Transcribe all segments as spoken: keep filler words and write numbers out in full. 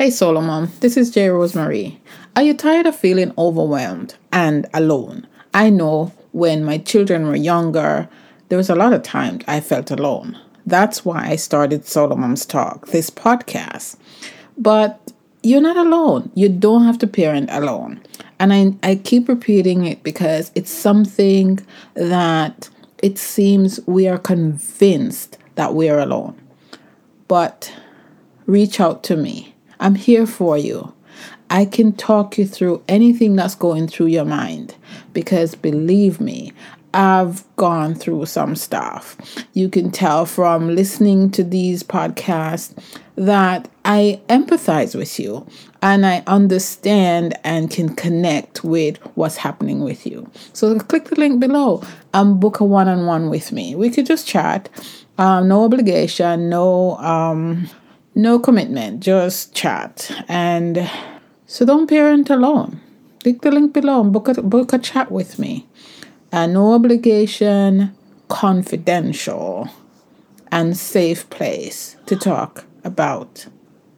Hey Solo Mom, this is Jay Rosemary. Are you tired of feeling overwhelmed and alone? I know when my children were younger, there was a lot of times I felt alone. That's why I started Solo Moms Talk, this podcast. But you're not alone. You don't have to parent alone. And I, I keep repeating it because it's something that it seems we are convinced that we are alone. But reach out to me. I'm here for you. I can talk you through anything that's going through your mind because believe me, I've gone through some stuff. You can tell from listening to these podcasts that I empathize with you and I understand and can connect with what's happening with you. So click the link below and book a one-on-one with me. We could just chat. Um, no obligation, no um, no commitment, just chat. And so don't parent alone. Click the link below and book a, book a chat with me. And no obligation, confidential, and safe place to talk about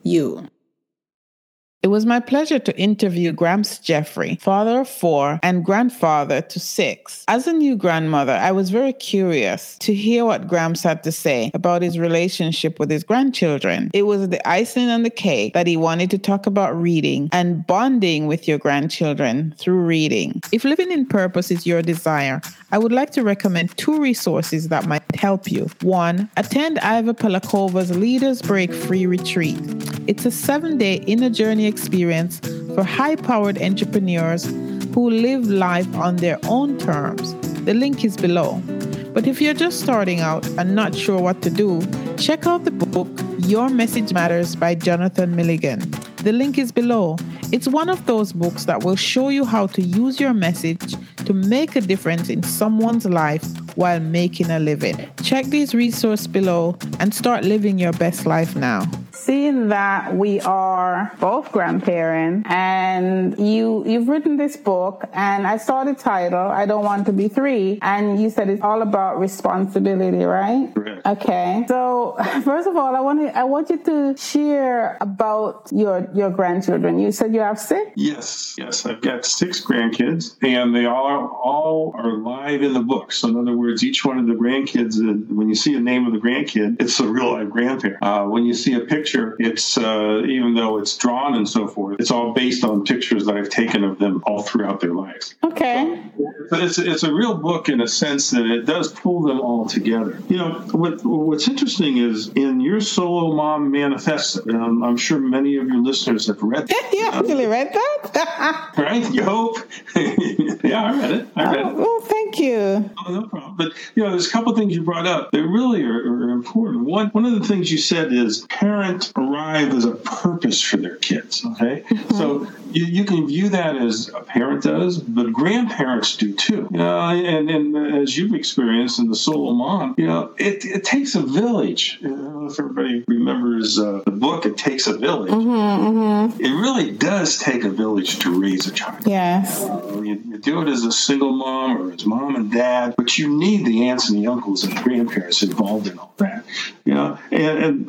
you. It was my pleasure to interview Gramps Jeffrey, father of four and grandfather to six. As a new grandmother, I was very curious to hear what Gramps had to say about his relationship with his grandchildren. It was the icing on the cake that he wanted to talk about reading and bonding with your grandchildren through reading. If living in purpose is your desire, I would like to recommend two resources that might help you. One, attend Ivor Pelakova's Leaders Break Free Retreat. It's a seven-day inner journey experience for high-powered entrepreneurs who live life on their own terms. The link is below. But if you're just starting out and not sure what to do, check out the book Your Message Matters by Jonathan Milligan. The link is below. It's one of those books that will show you how to use your message to make a difference in someone's life while making a living. Check these resources below and start living your best life now. Seeing that we are both grandparents and you, you've written this book and I saw the title, I Don't Want to Be Three, and you said it's all about responsibility, right? Correct. Okay. So first of all, I want to, I want you to share about your, your grandchildren. You said you have six? Yes. Yes. I've got six grandkids and they all are, all are live in the book. So in other words, each one of the grandkids, when you see the name of the grandkid, it's a real life grandparent. Uh, when you see a picture, It's uh, even though it's drawn and so forth, it's all based on pictures that I've taken of them all throughout their lives. Okay. So it's it's a real book in a sense that it does pull them all together. You know, what what's interesting is in your Solo Mom Manifesto, and I'm, I'm sure many of your listeners have read that. You actually read that? Right? You hope? Yeah, I read it. I read oh, it. Well, thank you. Oh, no problem. But, you know, there's a couple things you brought up that really are, are important. One, one of the things you said is parents arrive as a purpose for their kids, okay? Mm-hmm. So you, you can view that as a parent does, but grandparents do too. You know, and, and as you've experienced in the Solo Mom, you know, it, it takes a village. You know, if everybody remembers uh, the book, It Takes a Village. Mm-hmm, mm-hmm. It really does take a village to raise a child. Yes. Uh, you, you do it as a single mom or as mom and dad, but you need the aunts and the uncles and the grandparents involved in all that. You know, and, and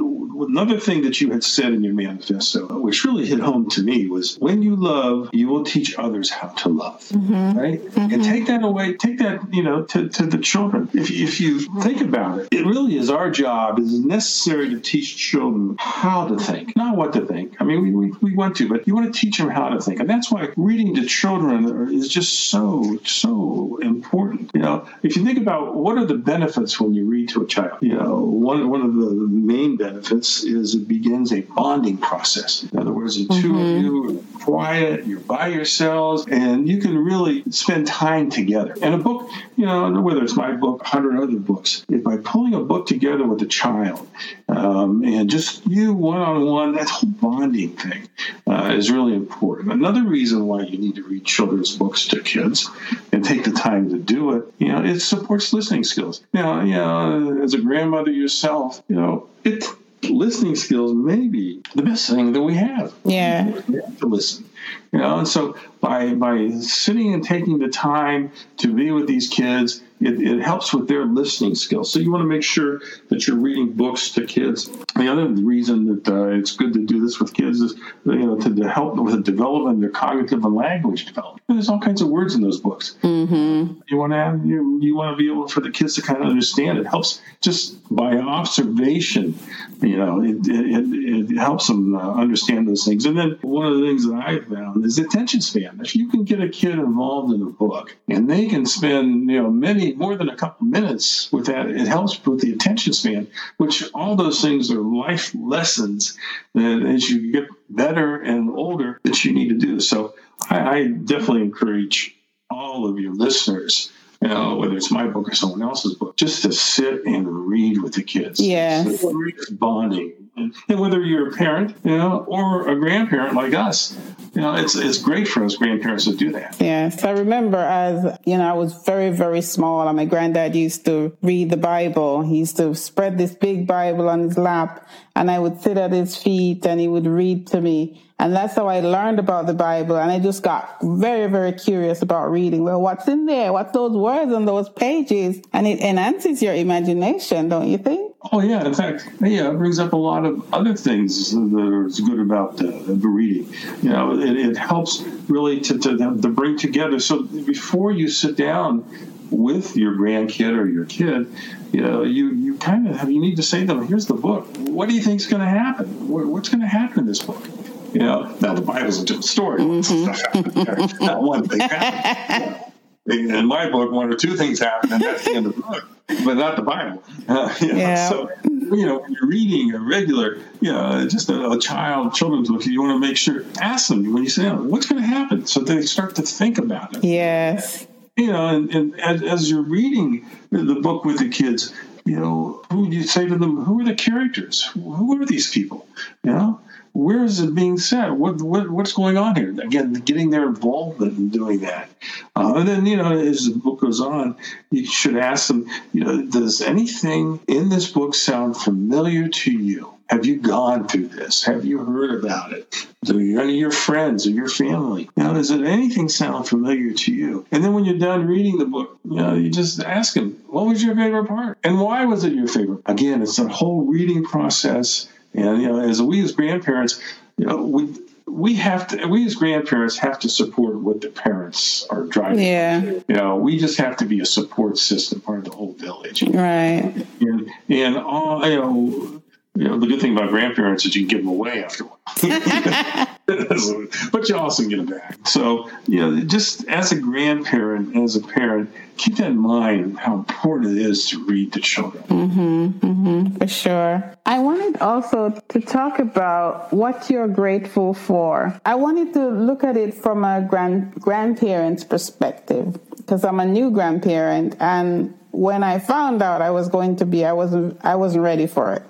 another thing that you had said in your manifesto, which really hit home to me, was when you love, you will teach others how to love, mm-hmm. right? Mm-hmm. And take that away, take that, you know, to, to the children. If, if you think about it, it really is our job, it is necessary to teach children how to think, not what to think. I mean, we, we, we want to, but you want to teach them how to think. And that's why reading to children is just so, so important. You know, if you think about what are the benefits when you read to a child, you know, one, one of the main benefits is it begins a bonding process. In other words, the two mm-hmm. of you are quiet, you're by yourselves, and you can really spend time together. And a book, you know, whether it's my book, a hundred other books, if by pulling a book together with a child um, and just you one-on-one, that whole bonding thing uh, is really important. Another reason why you need to read children's books to kids and take the time to do it, you know, it supports listening skills. Now, you know, as a grandmother yourself, you know, it. Listening skills may be the best thing that we have. Yeah. We have to listen. You know, and so by by sitting and taking the time to be with these kids, it, it helps with their listening skills. So you want to make sure that you're reading books to kids. The other reason that uh, it's good to do this with kids is, you know, to, to help with the development of their cognitive and language development. There's all kinds of words in those books. Mm-hmm. You want to have, you, you want to be able for the kids to kind of understand. It helps just by observation. You know, it it, it helps them uh, understand those things. And then one of the things that I found is attention span. If you can get a kid involved in a book and they can spend, you know, many more than a couple minutes with that, it helps with the attention span. Which all those things are life lessons that as you get better and older that you need to do. So I, I definitely encourage all of your listeners, you know, whether it's my book or someone else's book, just to sit and read with the kids. Yeah. Bonding. And whether you're a parent, you know, or a grandparent like us, you know, it's it's great for us grandparents to do that. Yes. I remember as, you know, I was very, very small and my granddad used to read the Bible. He used to spread this big Bible on his lap and I would sit at his feet and he would read to me. And that's how I learned about the Bible. And I just got very, very curious about reading. Well, what's in there? What's those words on those pages? And it enhances your imagination, don't you think? Oh, yeah. In fact, yeah, it brings up a lot of other things that are good about the, the reading. You know, it, it helps really to, to, to bring together. So before you sit down with your grandkid or your kid, you know, you, you kind of have, you need to say to them, here's the book. What do you think is going to happen? What's going to happen in this book? You know, now the Bible's a different story. Mm-hmm. Not one thing happened. In my book, one or two things happened, and that's the end of the book, but not the Bible. Uh, you know, yeah. So, you know, when you're reading a regular, you know, just a, a child, children's book, you want to make sure, ask them when you say, oh, what's going to happen? So they start to think about it. Yes. You know, and, and as, as you're reading the book with the kids, you know, who you say to them, who are the characters? Who are these people? You know? Where is it being said? What, what what's going on here? Again, getting their involvement in doing that. Uh, and then, you know, as the book goes on, you should ask them, you know, does anything in this book sound familiar to you? Have you gone through this? Have you heard about it? Do any of your friends or your family? Now, does it anything sound familiar to you? And then when you're done reading the book, you know, you just ask them, what was your favorite part? And why was it your favorite? Again, it's the whole reading process. And, you know, as we as grandparents, you know, we we have to, we as grandparents have to support what the parents are driving. Yeah. You know, we just have to be a support system, part of the whole village. Right. And, and all, you know, you know, the good thing about grandparents is you can give them away after a while. But you also get them back. So, you know, just as a grandparent, as a parent, keep that in mind how important it is to read to children. Mm-hmm, mm-hmm, for sure. I wanted also to talk about what you're grateful for. I wanted to look at it from a grand grandparent's perspective because I'm a new grandparent and when I found out I was going to be, I wasn't, I wasn't ready for it.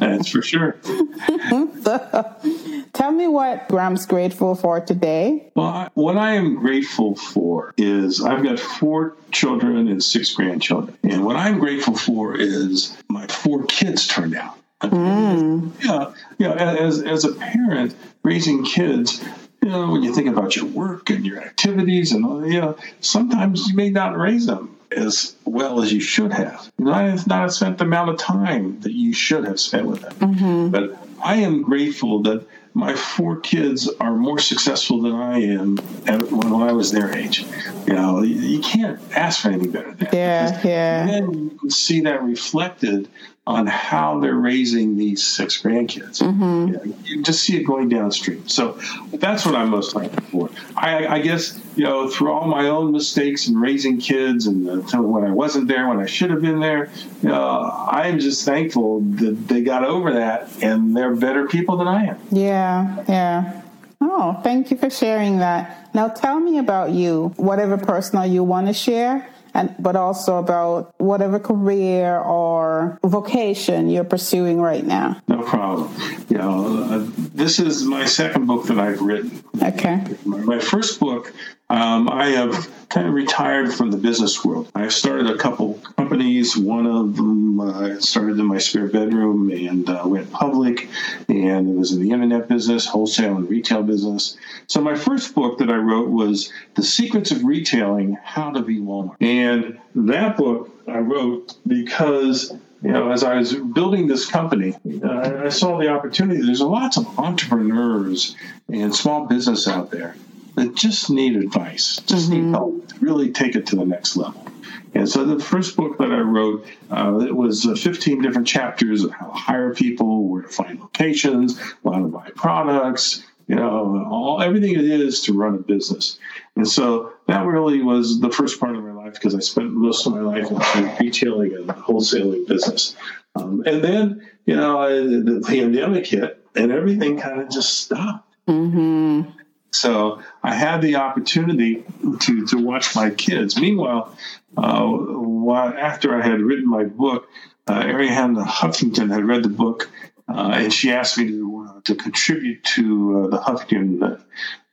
That's for sure. So, tell me what Gramps grateful for today. Well, I, what I am grateful for is I've got four children and six grandchildren. And what I'm grateful for is my four kids turned out. Mm. Yeah. Yeah. As, as a parent raising kids, you know, when you think about your work and your activities and all, you know, sometimes you may not raise them as well as you should have. You know, I have not spent the amount of time that you should have spent with them. Mm-hmm. But I am grateful that my four kids are more successful than I am at, when I was their age. You know, you can't ask for anything better than that. Yeah, yeah. Then you can see that reflected on how they're raising these six grandkids. Mm-hmm. You know, you just see it going downstream. So that's what I'm most thankful for. I, I guess, you know, through all my own mistakes in raising kids and uh, when I wasn't there, when I should have been there, uh, I'm just thankful that they got over that and they're better people than I am. Yeah, yeah. Oh, thank you for sharing that. Now tell me about you, whatever personal you want to share. And, but also about whatever career or vocation you're pursuing right now. No problem. You know, this is my second book that I've written. Okay. My first book, um, I have kind of retired from the business world. I've started a couple companies. One of them I uh, started in my spare bedroom and uh, went public, and it was in the internet business, wholesale and retail business. So my first book that I wrote was The Secrets of Retailing, How to Be Walmart. And that book I wrote because, you know, as I was building this company, uh, I saw the opportunity. There's lots of entrepreneurs and small business out there that just need advice, just mm-hmm. need help to really take it to the next level. And so the first book that I wrote, uh, it was uh, fifteen different chapters of how to hire people, where to find locations, how to buy products, you know, all everything it is to run a business. And so that really was the first part of my life, because I spent most of my life in retailing and wholesaling business. Um, and then, you know, I, the pandemic hit and everything kind of just stopped. Mm-hmm. So I had the opportunity to, to watch my kids. Meanwhile, uh, while, after I had written my book, uh, Arianna Huffington had read the book, uh, and she asked me to, uh, to contribute to uh, the Huffington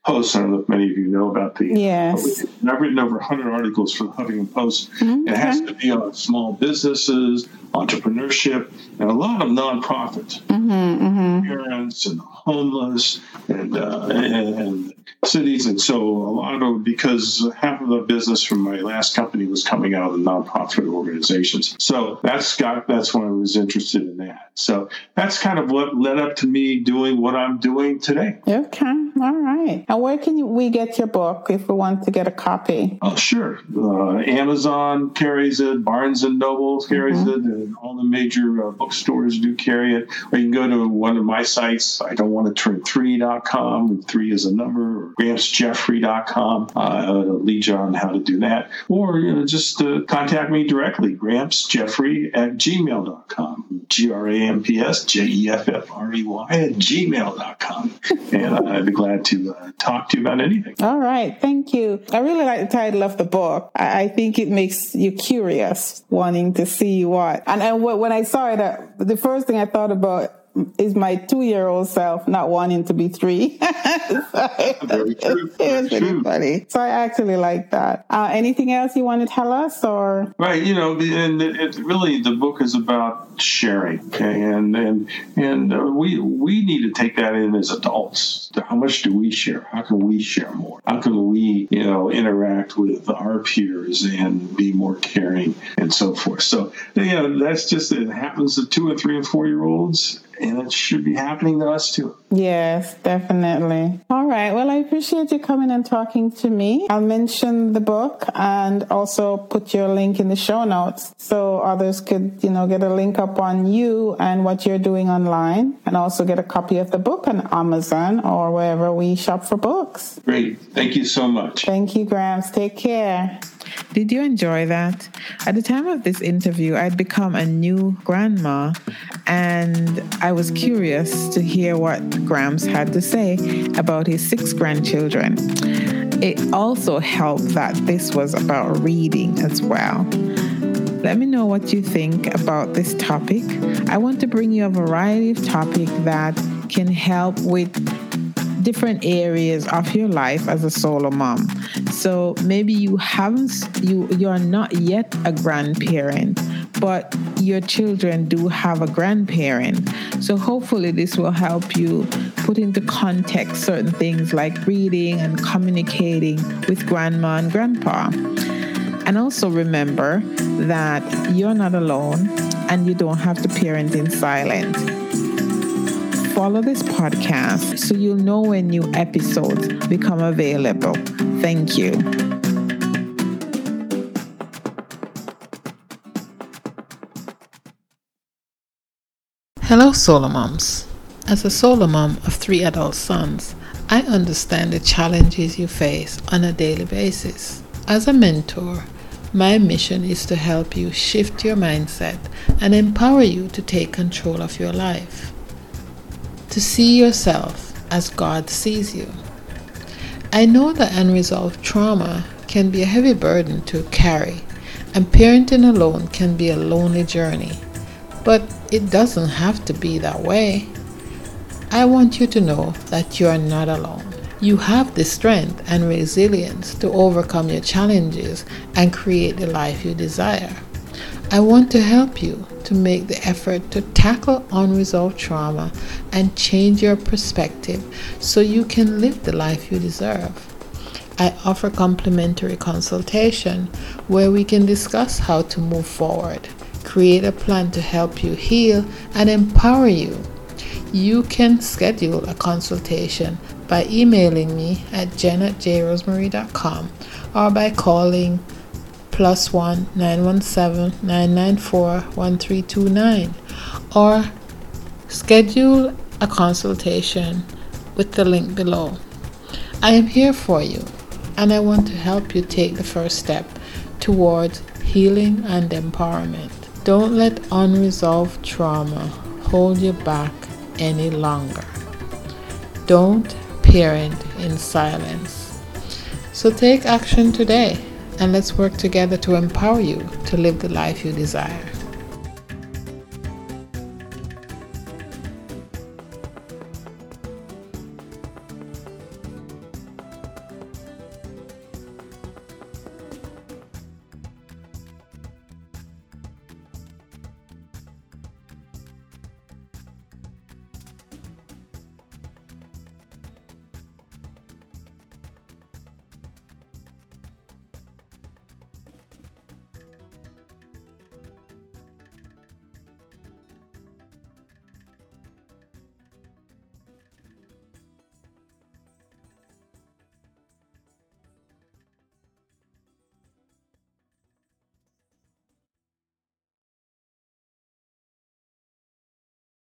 Post. I don't know if many of you know about the... Yes. Uh, I've written over one hundred articles for the Huffington Post. Mm-hmm. It has to be on small businesses, entrepreneurship, and a lot of nonprofits. Mm-hmm, mm-hmm. Parents and homeless and, uh, and, and cities. And so a lot of, because half of the business from my last company was coming out of the nonprofit organizations. So that's got, that's why I was interested in that. So that's kind of what led up to me doing what I'm doing today. Okay. All right. And where can you, we get your book if we want to get a copy? Oh, sure. Uh, Amazon carries it. Barnes and Noble carries mm-hmm. it. And all the major uh, bookstores do carry it. Or you can go to one of my sites, I don't want to turn three dot com. Three is a number. Or gramps jeffrey dot com. Uh, it'll lead you on how to do that. Or you know, just uh, contact me directly, gramps jeffrey at gmail dot com. G R A M P S J E F F R E Y at gmail dot com. And uh, I'd be glad to uh, talk to you about anything. All right. Thank you. I really like the title of the book. I, I think it makes you curious, wanting to see what. And, and when I saw it, uh, the first thing I thought about is my two-year-old self not wanting to be three. Very true. Very true. Funny. So I actually like that. Uh, anything else you want to tell us? Or right, you know, and it, it really the book is about sharing, okay? And and and uh, we we need to take that in as adults. How much do we share? How can we share more? How can we, you know, interact with our peers and be more caring and so forth? So you know, that's just it happens to two and three and four-year-olds. And it should be happening to us, too. Yes, definitely. All right. Well, I appreciate you coming and talking to me. I'll mention the book and also put your link in the show notes so others could, you know, get a link up on you and what you're doing online, and also get a copy of the book on Amazon or wherever we shop for books. Great. Thank you so much. Thank you, Gramps. Take care. Did you enjoy that? At the time of this interview, I'd become a new grandma, and I was curious to hear what Gramps had to say about his six grandchildren. It also helped that this was about reading as well. Let me know what you think about this topic. I want to bring you a variety of topics that can help with different areas of your life as a solo mom. So maybe you haven't, you you're not yet a grandparent, but your children do have a grandparent. So hopefully this will help you put into context certain things like reading and communicating with grandma and grandpa. And also remember that you're not alone and you don't have to parent in silence. Follow this podcast so you'll know when new episodes become available. Thank you. Hello, solo moms. As a solo mom of three adult sons, I understand the challenges you face on a daily basis. As a mentor, my mission is to help you shift your mindset and empower you to take control of your life, to see yourself as God sees you. I know that unresolved trauma can be a heavy burden to carry, and parenting alone can be a lonely journey. But it doesn't have to be that way. I want you to know that you are not alone. You have the strength and resilience to overcome your challenges and create the life you desire. I want to help you to make the effort to tackle unresolved trauma and change your perspective so you can live the life you deserve. I offer complimentary consultation where we can discuss how to move forward, create a plan to help you heal and empower you. You can schedule a consultation by emailing me at jen at j rosemary dot com or by calling plus one nine one seven nine nine four one three two nine or schedule a consultation with the link below. I am here for you and I want to help you take the first step towards healing and empowerment. Don't let unresolved trauma hold you back any longer. Don't parent in silence. So take action today and let's work together to empower you to live the life you desire.